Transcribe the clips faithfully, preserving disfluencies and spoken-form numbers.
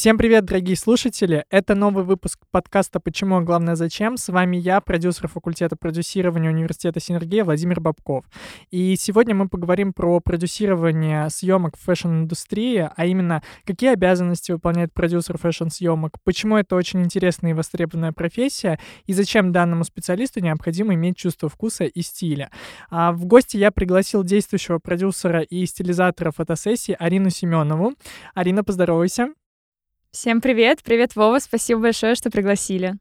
Всем привет, дорогие слушатели! Это новый выпуск подкаста «Почему, а главное, зачем?». С вами я, продюсер факультета продюсирования Университета Синергия Владимир Бобков. И сегодня мы поговорим про продюсирование съемок в фэшн-индустрии, а именно, какие обязанности выполняет продюсер фэшн-съемок, почему это очень интересная и востребованная профессия, и зачем данному специалисту необходимо иметь чувство вкуса и стиля. А в гости я пригласил действующего продюсера и стилизатора фотосессии Арину Семенову. Арина, поздоровайся! Всем привет! Привет, Вова! Спасибо большое, что пригласили.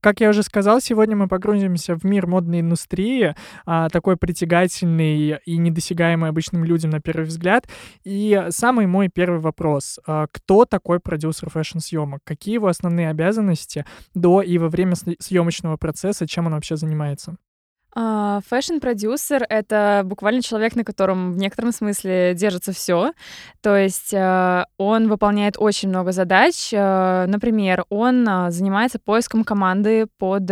Как я уже сказал, сегодня мы погрузимся в мир модной индустрии, такой притягательный и недосягаемый обычным людям на первый взгляд. И самый мой первый вопрос. Кто такой продюсер фэшн-съемок? Какие его основные обязанности до и во время съемочного процесса? Чем он вообще занимается? Фэшн-продюсер — это буквально человек, на котором в некотором смысле держится все. То есть он выполняет очень много задач. Например, он занимается поиском команды под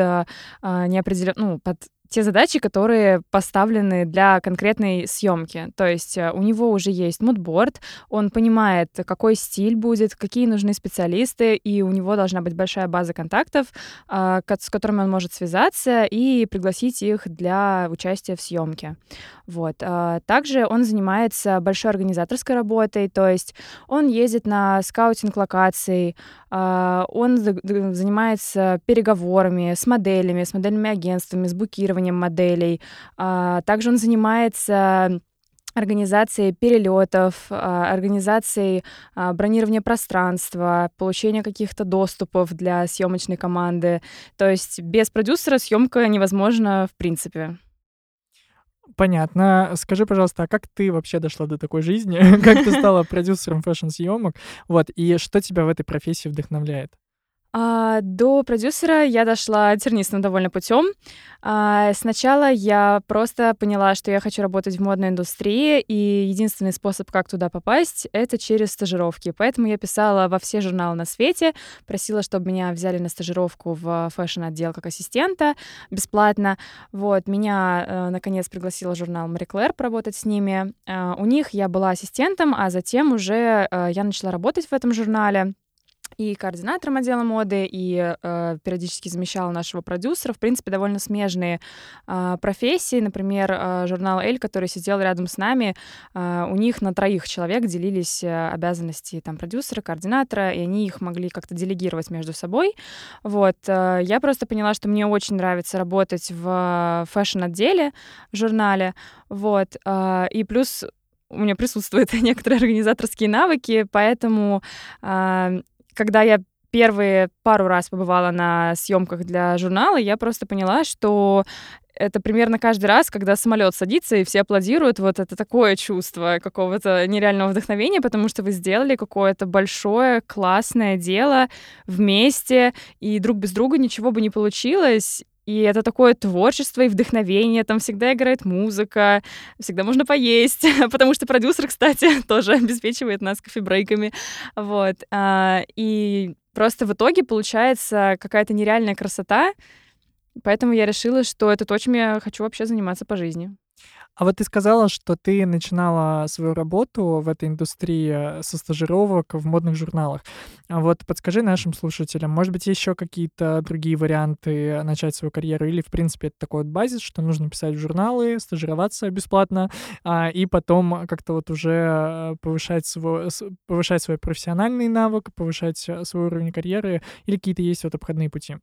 неопределен... ну, под те задачи, которые поставлены для конкретной съемки. То есть у него уже есть мудборд, он понимает, какой стиль будет, какие нужны специалисты, и у него должна быть большая база контактов, с которыми он может связаться и пригласить их для участия в съемке. Вот. Также он занимается большой организаторской работой, то есть он ездит на скаутинг локаций, он занимается переговорами с моделями, с модельными агентствами, с букированием моделей. Также он занимается организацией перелетов, организацией бронирования пространства, получения каких-то доступов для съемочной команды. То есть без продюсера съемка невозможна в принципе. Понятно. Скажи, пожалуйста, а как ты вообще дошла до такой жизни? Как ты стала продюсером фэшн-съемок? Вот. И что тебя в этой профессии вдохновляет? А, до продюсера я дошла тернистым довольно путем. А, сначала я просто поняла, что я хочу работать в модной индустрии, и единственный способ, как туда попасть, это через стажировки. Поэтому я писала во все журналы на свете, просила, чтобы меня взяли на стажировку в фэшн-отдел как ассистента бесплатно. Вот, меня, э, наконец, пригласила журнал Marie Claire поработать с ними. Э, у них я была ассистентом, а затем уже э, я начала работать в этом журнале. И координатором отдела моды, и э, периодически замещала нашего продюсера. В принципе, довольно смежные э, профессии. Например, э, журнал «Эль», который сидел рядом с нами, э, у них на троих человек делились обязанности там, продюсера, координатора, и они их могли как-то делегировать между собой. Вот. Э, я просто поняла, что мне очень нравится работать в фэшн-отделе, в журнале. Вот. Э, и плюс у меня присутствуют некоторые организаторские навыки, поэтому... Э, Когда я первые пару раз побывала на съемках для журнала, я просто поняла, что это примерно каждый раз, когда самолет садится и все аплодируют, вот это такое чувство какого-то нереального вдохновения, потому что вы сделали какое-то большое, классное дело вместе, и друг без друга ничего бы не получилось. И это такое творчество и вдохновение. Там всегда играет музыка, всегда можно поесть, потому что продюсер, кстати, тоже обеспечивает нас кофебрейками. Вот. И просто в итоге получается какая-то нереальная красота. Поэтому я решила, что это то, чем я хочу вообще заниматься по жизни. А вот ты сказала, что ты начинала свою работу в этой индустрии со стажировок в модных журналах. Вот подскажи нашим слушателям, может быть, еще какие-то другие варианты начать свою карьеру? Или, в принципе, это такой вот базис, что нужно писать в журналы, стажироваться бесплатно, и потом как-то вот уже повышать свой, повышать свой профессиональный навык, повышать свой уровень карьеры? Или какие-то есть вот обходные пути?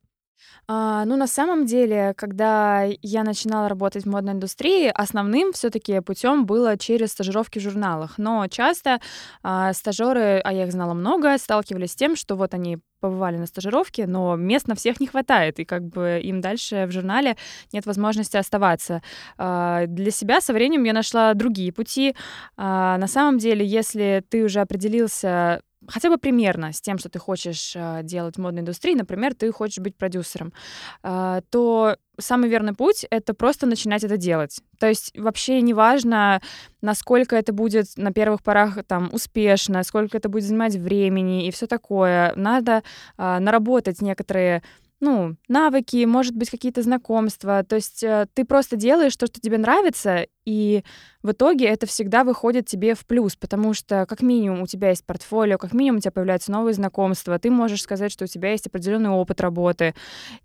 А, ну, на самом деле, когда я начинала работать в модной индустрии, основным все-таки путем было через стажировки в журналах. Но часто а, стажеры, а я их знала много, сталкивались с тем, что вот они побывали на стажировке, но мест на всех не хватает, и как бы им дальше в журнале нет возможности оставаться. Для себя со временем я нашла другие пути. На самом деле, если ты уже определился хотя бы примерно с тем, что ты хочешь делать в модной индустрии, например, ты хочешь быть продюсером, то самый верный путь — это просто начинать это делать. То есть вообще неважно, насколько это будет на первых порах там, успешно, сколько это будет занимать времени и все такое. Надо а, наработать некоторые ну, навыки, может быть, какие-то знакомства. То есть ты просто делаешь то, что тебе нравится, и в итоге это всегда выходит тебе в плюс, потому что как минимум у тебя есть портфолио, как минимум у тебя появляются новые знакомства, ты можешь сказать, что у тебя есть определенный опыт работы.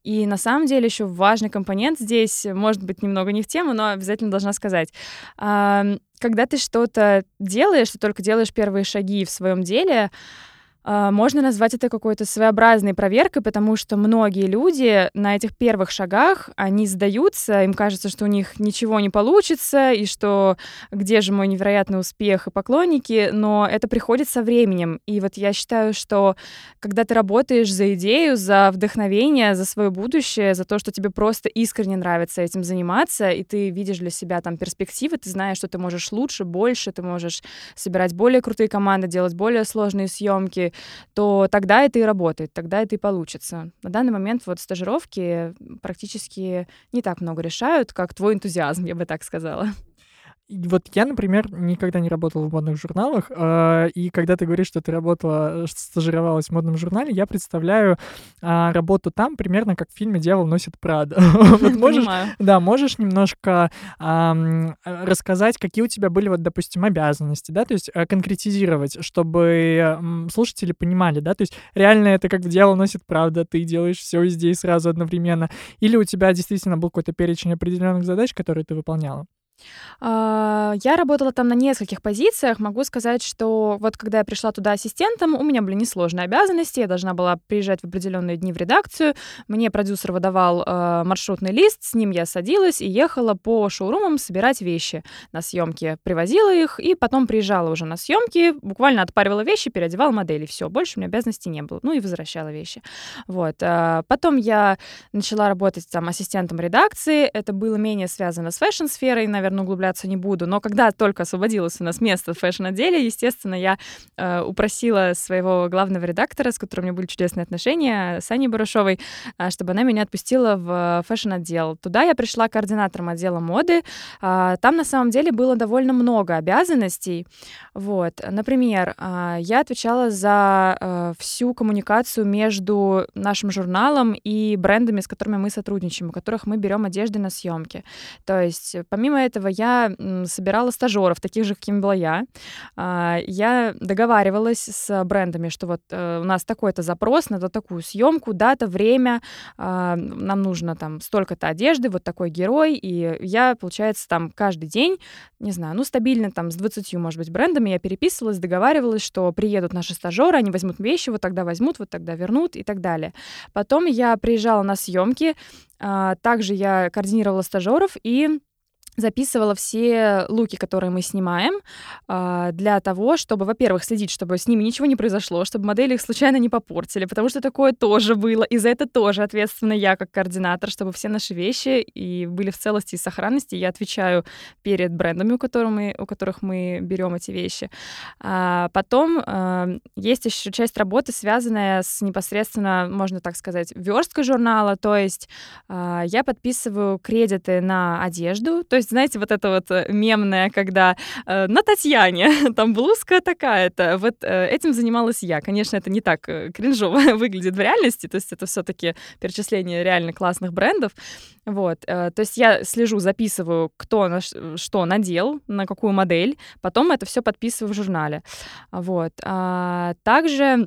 И на самом деле еще важный компонент здесь, может быть, немного не в тему, но обязательно должна сказать. Когда ты что-то делаешь, ты только делаешь первые шаги в своем деле, можно назвать это какой-то своеобразной проверкой, потому что многие люди на этих первых шагах, они сдаются, им кажется, что у них ничего не получится, и что где же мой невероятный успех и поклонники, но это приходит со временем. И вот я считаю, что когда ты работаешь за идею, за вдохновение, за свое будущее, за то, что тебе просто искренне нравится этим заниматься, и ты видишь для себя там перспективы, ты знаешь, что ты можешь лучше, больше, ты можешь собирать более крутые команды, делать более сложные съемки, то тогда это и работает, тогда это и получится. На данный момент вот стажировки практически не так много решают, как твой энтузиазм, я бы так сказала. Вот я, например, никогда не работала в модных журналах, и когда ты говоришь, что ты работала, стажировалась в модном журнале, я представляю работу там примерно как в фильме «Дьявол носит Prada». Да, можешь немножко рассказать, какие у тебя были, вот, допустим, обязанности, да, то есть конкретизировать, чтобы слушатели понимали, да, то есть реально это как в «Дьявол носит Prada», ты делаешь все здесь сразу одновременно, или у тебя действительно был какой-то перечень определенных задач, которые ты выполняла? Я работала там на нескольких позициях. Могу сказать, что вот когда я пришла туда ассистентом, у меня были несложные обязанности. Я должна была приезжать в определенные дни в редакцию. Мне продюсер выдавал э, маршрутный лист, с ним я садилась и ехала по шоурумам собирать вещи на съемки. Привозила их и потом приезжала уже на съемки, буквально отпаривала вещи, переодевала модели. Все, больше у меня обязанностей не было. Ну и возвращала вещи. Вот. Потом я начала работать там ассистентом редакции. Это было менее связано с фэшн-сферой, наверное, углубляться не буду, но когда только освободилось у нас место в фэшн-отделе, естественно, я э, упросила своего главного редактора, с которым у меня были чудесные отношения, с Аней Бурашовой, э, чтобы она меня отпустила в фэшн-отдел. Туда я пришла координатором отдела моды. Э, там, на самом деле, было довольно много обязанностей. Вот. Например, э, я отвечала за э, всю коммуникацию между нашим журналом и брендами, с которыми мы сотрудничаем, у которых мы берем одежды на съемки. То есть, помимо этого, я собирала стажеров, таких же, какими была я. Я договаривалась с брендами, что вот у нас такой-то запрос на такую съемку, дата, время, нам нужно там столько-то одежды, вот такой герой, и я, получается, там каждый день, не знаю, ну, стабильно там с двадцатью, может быть, брендами я переписывалась, договаривалась, что приедут наши стажеры, они возьмут вещи, вот тогда возьмут, вот тогда вернут и так далее. Потом я приезжала на съемки, также я координировала стажеров и записывала все луки, которые мы снимаем, для того, чтобы, во-первых, следить, чтобы с ними ничего не произошло, чтобы модели их случайно не попортили, потому что такое тоже было, и за это тоже ответственна я как координатор, чтобы все наши вещи и были в целости и сохранности. Я отвечаю перед брендами, у которых мы, у которых мы берем эти вещи. Потом есть еще часть работы, связанная с непосредственно, можно так сказать, версткой журнала, то есть я подписываю кредиты на одежду, то есть знаете, вот это вот мемное, когда э, на Татьяне, там блузка такая-то, вот э, этим занималась я. Конечно, это не так кринжово выглядит в реальности, то есть это все-таки перечисление реально классных брендов. Вот, э, то есть я слежу, записываю, кто на ш- что надел, на какую модель, потом это все подписываю в журнале. Вот, а также...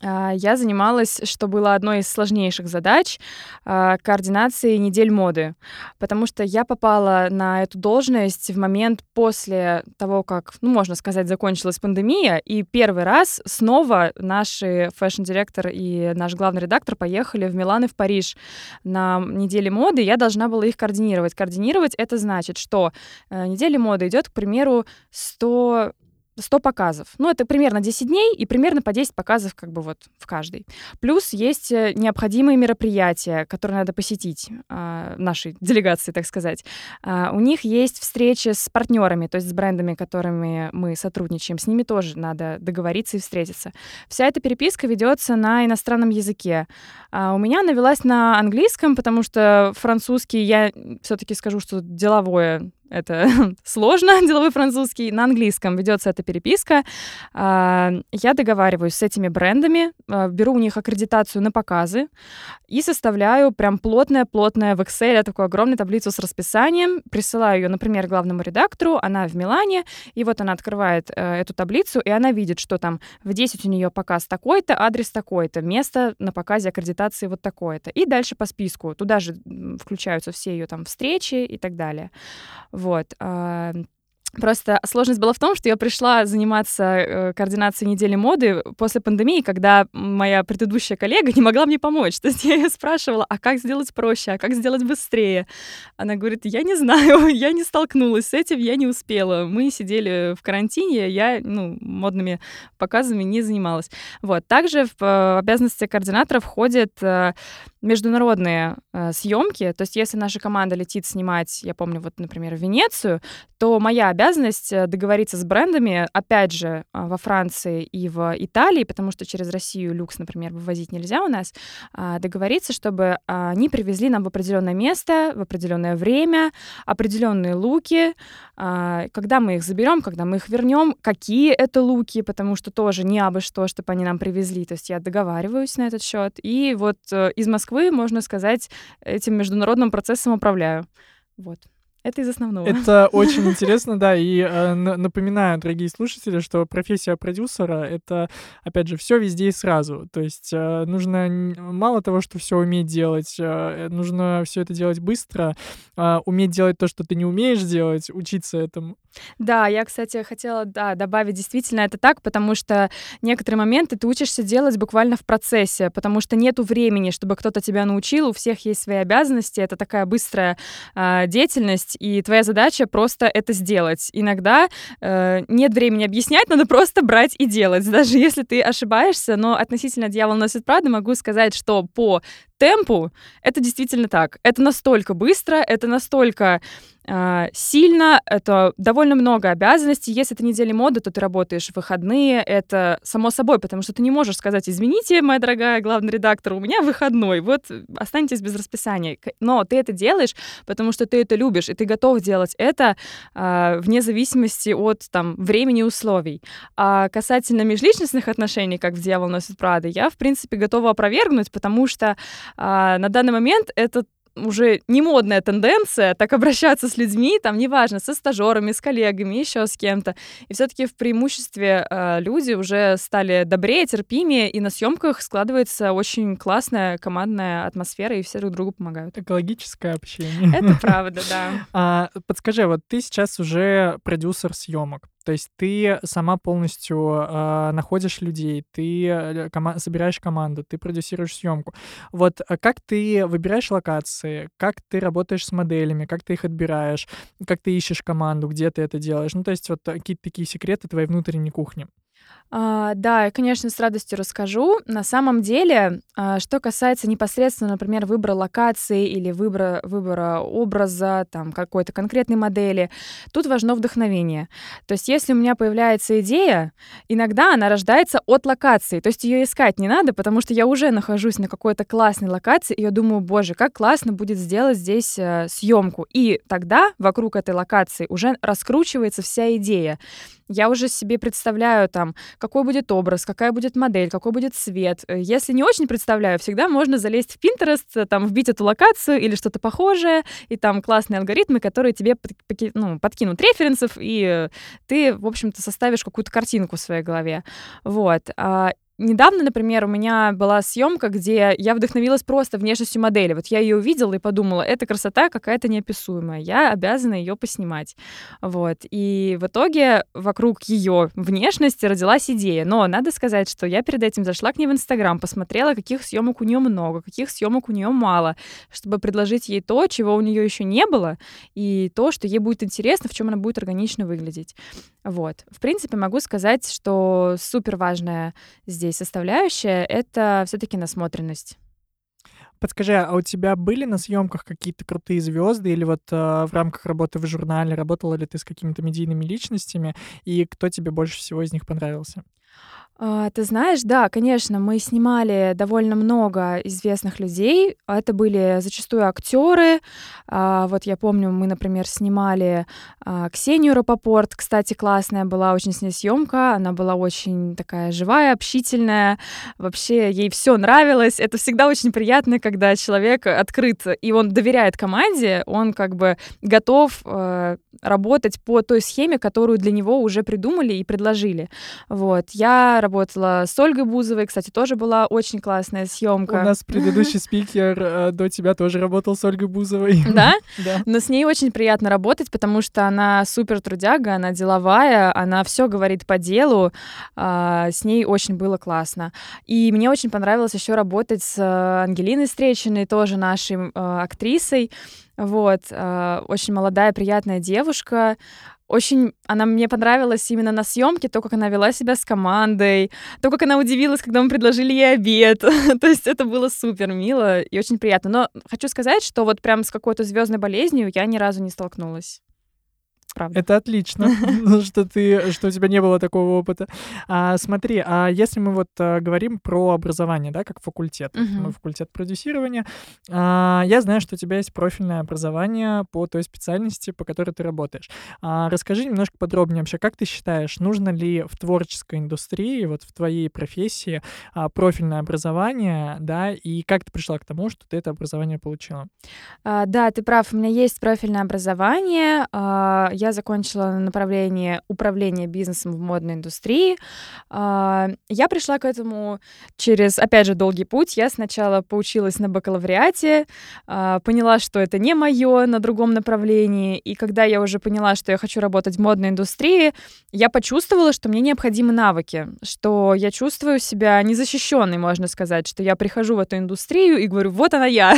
Я занималась, что было одной из сложнейших задач, координацией недель моды, потому что я попала на эту должность в момент после того, как, ну, можно сказать, закончилась пандемия, и первый раз снова наши фэшн-директор и наш главный редактор поехали в Милан и в Париж на недели моды, я должна была их координировать. Координировать — это значит, что неделя моды идет, к примеру, сто... сто показов. Ну, это примерно десять дней и примерно по десять показов как бы вот в каждый. Плюс есть необходимые мероприятия, которые надо посетить э, нашей делегации, так сказать. Э, у них есть встречи с партнерами, то есть с брендами, которыми мы сотрудничаем. С ними тоже надо договориться и встретиться. Вся эта переписка ведется на иностранном языке. Э, у меня навелась на английском, потому что французский я все-таки скажу, что деловое это сложно, деловой французский, на английском ведется эта переписка. Я договариваюсь с этими брендами, беру у них аккредитацию на показы и составляю прям плотное-плотное в Excel такую огромную таблицу с расписанием, присылаю ее, например, главному редактору, она в Милане, и вот она открывает эту таблицу, и она видит, что там в десять у нее показ такой-то, адрес такой-то, место на показе аккредитации вот такое-то. И дальше по списку, туда же включаются все ее там встречи и так далее. Вот. Просто сложность была в том, что я пришла заниматься координацией недели моды после пандемии, когда моя предыдущая коллега не могла мне помочь. То есть я ее спрашивала, а как сделать проще, а как сделать быстрее? Она говорит, я не знаю, я не столкнулась с этим, я не успела. Мы сидели в карантине, я ну, модными показами не занималась. Вот. Также в обязанности координатора входит международные э, съемки, то есть если наша команда летит снимать, я помню, вот, например, в Венецию, то моя обязанность договориться с брендами, опять же, во Франции и в Италии, потому что через Россию люкс, например, вывозить нельзя у нас, э, договориться, чтобы они привезли нам в определенное место, в определенное время, определенные луки, э, когда мы их заберем, когда мы их вернем, какие это луки, потому что тоже не абы что, чтобы они нам привезли, то есть я договариваюсь на этот счет, и вот э, из Москвы можно сказать, этим международным процессом управляю. Вот. Это из основного. Это очень интересно, да, и э, напоминаю, дорогие слушатели, что профессия продюсера — это, опять же, все везде и сразу. То есть э, нужно мало того, что все уметь делать, э, нужно все это делать быстро, э, уметь делать то, что ты не умеешь делать, учиться этому. Да, я, кстати, хотела да, добавить, действительно, это так, потому что некоторые моменты ты учишься делать буквально в процессе, потому что нету времени, чтобы кто-то тебя научил, у всех есть свои обязанности, это такая быстрая э, деятельность, и твоя задача просто это сделать. Иногда э, нет времени объяснять, надо просто брать и делать, даже если ты ошибаешься. Но относительно «Дьявол носит Prada» могу сказать, что по темпу это действительно так. Это настолько быстро, это настолько э, сильно, это довольно много обязанностей. Если это неделя моды, то ты работаешь в выходные, это само собой, потому что ты не можешь сказать «Извините, моя дорогая главный редактор, у меня выходной, вот останетесь без расписания». Но ты это делаешь, потому что ты это любишь, и ты готов делать это э, вне зависимости от там, времени и условий. А касательно межличностных отношений, как в «Дьявол носит Prada», я, в принципе, готова опровергнуть, потому что А, на данный момент это уже не модная тенденция, так обращаться с людьми, там, неважно, со стажерами, с коллегами, еще с кем-то. И все-таки в преимуществе э, люди уже стали добрее, терпимее, и на съемках складывается очень классная командная атмосфера, и все друг другу помогают. Экологическое общение. Это правда, да. Подскажи, вот ты сейчас уже продюсер съемок. То есть ты сама полностью э, находишь людей, ты кома- собираешь команду, ты продюсируешь съемку. Вот как ты выбираешь локации, как ты работаешь с моделями, как ты их отбираешь, как ты ищешь команду, где ты это делаешь. Ну, то есть вот какие-то такие секреты твоей внутренней кухни. Uh, да, я, конечно, с радостью расскажу. На самом деле, uh, что касается непосредственно, например, выбора локации или выбора, выбора образа, там, какой-то конкретной модели, тут важно вдохновение. То есть если у меня появляется идея, иногда она рождается от локации, то есть ее искать не надо, потому что я уже нахожусь на какой-то классной локации, и я думаю, боже, как классно будет сделать здесь uh, съемку. И тогда вокруг этой локации уже раскручивается вся идея. Я уже себе представляю, там, какой будет образ, какая будет модель, какой будет цвет. Если не очень представляю, всегда можно залезть в Pinterest, там, вбить эту локацию или что-то похожее, и там классные алгоритмы, которые тебе подки- ну, подкинут референсов, и ты, в общем-то, составишь какую-то картинку в своей голове. Вот. Недавно, например, у меня была съемка, где я вдохновилась просто внешностью модели. Вот я ее увидела и подумала, эта красота какая-то неописуемая, я обязана ее поснимать. Вот. И в итоге вокруг ее внешности родилась идея. Но надо сказать, что я перед этим зашла к ней в Инстаграм, посмотрела, каких съемок у нее много, каких съемок у нее мало, чтобы предложить ей то, чего у нее еще не было, и то, что ей будет интересно, в чем она будет органично выглядеть. Вот. В принципе, могу сказать, что супер важная здесь составляющая — это все-таки насмотренность. Подскажи, а у тебя были на съемках какие-то крутые звезды или вот э, в рамках работы в журнале работала ли ты с какими-то медийными личностями, и кто тебе больше всего из них понравился? А, ты знаешь, да, конечно, мы снимали довольно много известных людей. Это были зачастую актеры. А, вот я помню, мы, например, снимали а, Ксению Рапопорт. Кстати, классная была очень с ней съемка. Она была очень такая живая, общительная. Вообще ей все нравилось. Это всегда очень приятно, когда человек открыт и он доверяет команде. Он как бы готов а, работать по той схеме, которую для него уже придумали и предложили. Вот я работала с Ольгой Бузовой, кстати, тоже была очень классная съемка. У нас предыдущий спикер э, до тебя тоже работал с Ольгой Бузовой. Да? Да. Но с ней очень приятно работать, потому что она супер трудяга, она деловая, она все говорит по делу, э, с ней очень было классно. И мне очень понравилось еще работать с Ангелиной Стречиной, тоже нашей э, актрисой. Вот, э, очень молодая, приятная девушка. Очень она мне понравилась именно на съемке, то, как она вела себя с командой, то, как она удивилась, когда мы предложили ей обед. То есть это было супер мило и очень приятно. Но хочу сказать, что вот прям с какой-то звездной болезнью я ни разу не столкнулась. Правда. Это отлично, что ты, что у тебя не было такого опыта. А, смотри, а если мы вот а, говорим про образование, да, как факультет, uh-huh. мы факультет продюсирования, а, я знаю, что у тебя есть профильное образование по той специальности, по которой ты работаешь. А, расскажи немножко подробнее вообще, как ты считаешь, нужно ли в творческой индустрии, вот в твоей профессии а, профильное образование, да, и как ты пришла к тому, что ты это образование получила? А, да, ты прав, у меня есть профильное образование, а, я закончила направление управления бизнесом в модной индустрии. Я пришла к этому через, опять же, долгий путь. Я сначала поучилась на бакалавриате, поняла, что это не мое, на другом направлении. И когда я уже поняла, что я хочу работать в модной индустрии, я почувствовала, что мне необходимы навыки, что я чувствую себя незащищенной, можно сказать, что я прихожу в эту индустрию и говорю, вот она я,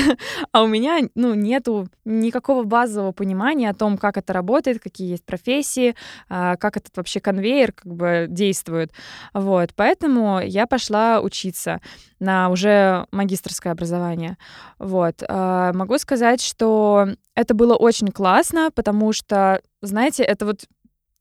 а у меня ну, нету никакого базового понимания о том, как это работает, какие есть профессии, как этот вообще конвейер как бы действует. Вот, поэтому я пошла учиться на уже магистерское образование. Вот, могу сказать, что это было очень классно, потому что, знаете, это вот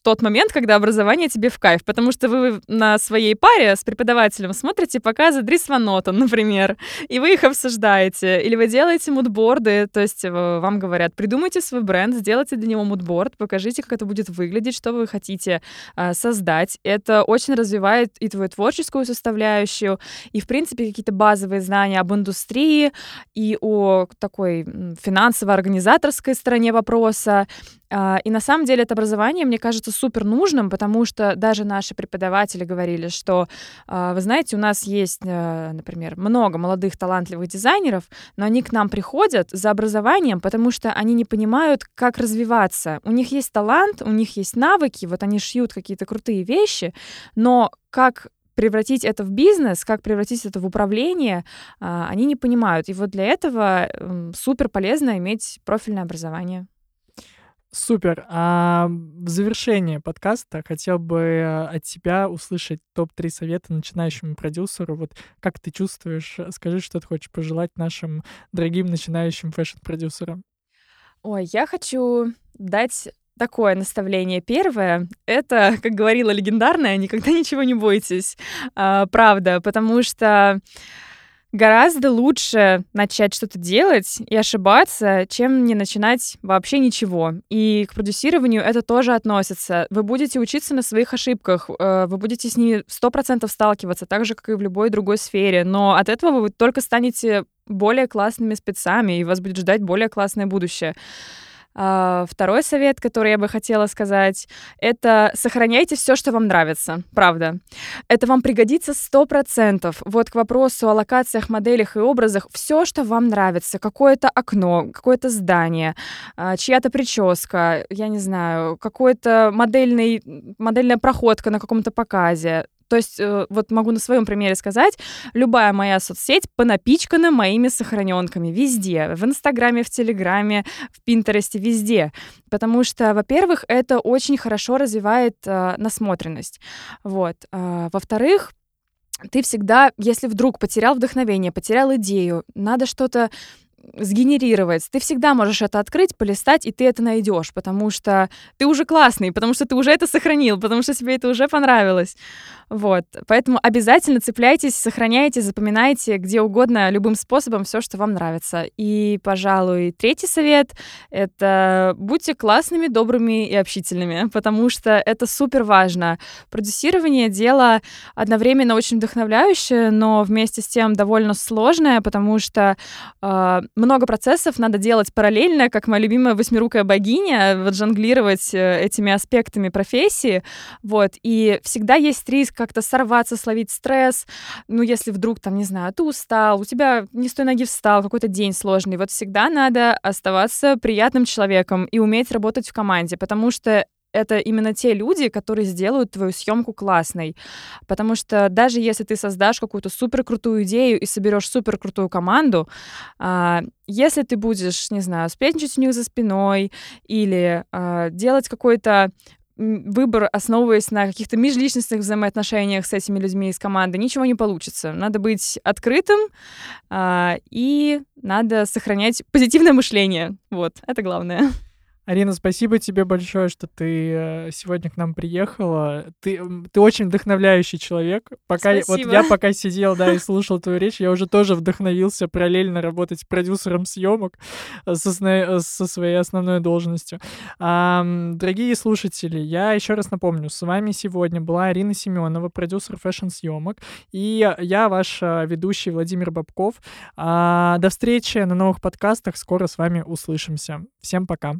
тот момент, когда образование тебе в кайф, потому что вы на своей паре с преподавателем смотрите показы Дрис Ван Нотен, например, и вы их обсуждаете, или вы делаете мудборды, то есть вам говорят, придумайте свой бренд, сделайте для него мудборд, покажите, как это будет выглядеть, что вы хотите а, создать. Это очень развивает и твою творческую составляющую, и, в принципе, какие-то базовые знания об индустрии и о такой финансово-организаторской стороне вопроса. И на самом деле это образование, мне кажется, супер нужным, потому что даже наши преподаватели говорили, что, вы знаете, у нас есть, например, много молодых талантливых дизайнеров, но они к нам приходят за образованием, потому что они не понимают, как развиваться. У них есть талант, у них есть навыки, вот они шьют какие-то крутые вещи, но как превратить это в бизнес, как превратить это в управление, они не понимают. И вот для этого супер полезно иметь профильное образование. Супер. А в завершении подкаста хотел бы от тебя услышать топ-три совета начинающему продюсеру. Вот как ты чувствуешь? Скажи, что ты хочешь пожелать нашим дорогим начинающим фэшн-продюсерам. Ой, я хочу дать такое наставление. Первое — это, как говорила легендарная, никогда ничего не бойтесь. А, правда, потому что гораздо лучше начать что-то делать и ошибаться, чем не начинать вообще ничего. И к продюсированию это тоже относится. Вы будете учиться на своих ошибках, вы будете с ними сто процентов сталкиваться, так же, как и в любой другой сфере. Но от этого вы только станете более классными спецами, и вас будет ждать более классное будущее. Второй совет, который я бы хотела сказать, это сохраняйте все, что вам нравится, правда. Это вам пригодится сто процентов. Вот к вопросу о локациях, моделях и образах. Все, что вам нравится. Какое-то окно, какое-то здание, чья-то прическа, я не знаю, какой-то модельный, модельная проходка на каком-то показе. То есть, вот могу на своем примере сказать, любая моя соцсеть понапичкана моими сохраненками везде. В Инстаграме, в Телеграме, в Пинтересте, везде. Потому что, во-первых, это очень хорошо развивает э, насмотренность. Вот. А, во-вторых, ты всегда, если вдруг потерял вдохновение, потерял идею, надо что-то сгенерировать. Ты всегда можешь это открыть, полистать, и ты это найдешь, потому что ты уже классный, потому что ты уже это сохранил, потому что тебе это уже понравилось. Вот. Поэтому обязательно цепляйтесь, сохраняйте, запоминайте где угодно, любым способом все, что вам нравится. И, пожалуй, третий совет — это будьте классными, добрыми и общительными, потому что это супер важно. Продюсирование — дело одновременно очень вдохновляющее, но вместе с тем довольно сложное, потому что э, много процессов надо делать параллельно, как моя любимая восьмирукая богиня, вот, жонглировать этими аспектами профессии. Вот. И всегда есть риск как-то сорваться, словить стресс. Ну, если вдруг, там, не знаю, ты устал, у тебя не с той ноги встал, какой-то день сложный. Вот всегда надо оставаться приятным человеком и уметь работать в команде, потому что это именно те люди, которые сделают твою съемку классной. Потому что даже если ты создашь какую-то суперкрутую идею и соберешь суперкрутую команду, если ты будешь, не знаю, сплетничать у них за спиной или делать какой-то выбор, основываясь на каких-то межличностных взаимоотношениях с этими людьми из команды, ничего не получится. Надо быть открытым, а, и надо сохранять позитивное мышление. Вот, это главное. Арина, спасибо тебе большое, что ты сегодня к нам приехала. Ты, ты очень вдохновляющий человек. Пока, вот я пока сидел, да, и слушал твою речь, я уже тоже вдохновился параллельно работать продюсером съемок со, со своей основной должностью. А, дорогие слушатели, я еще раз напомню, с вами сегодня была Арина Семенова, продюсер фэшн-съемок, и я ваш ведущий Владимир Бобков. А, до встречи на новых подкастах. Скоро с вами услышимся. Всем пока.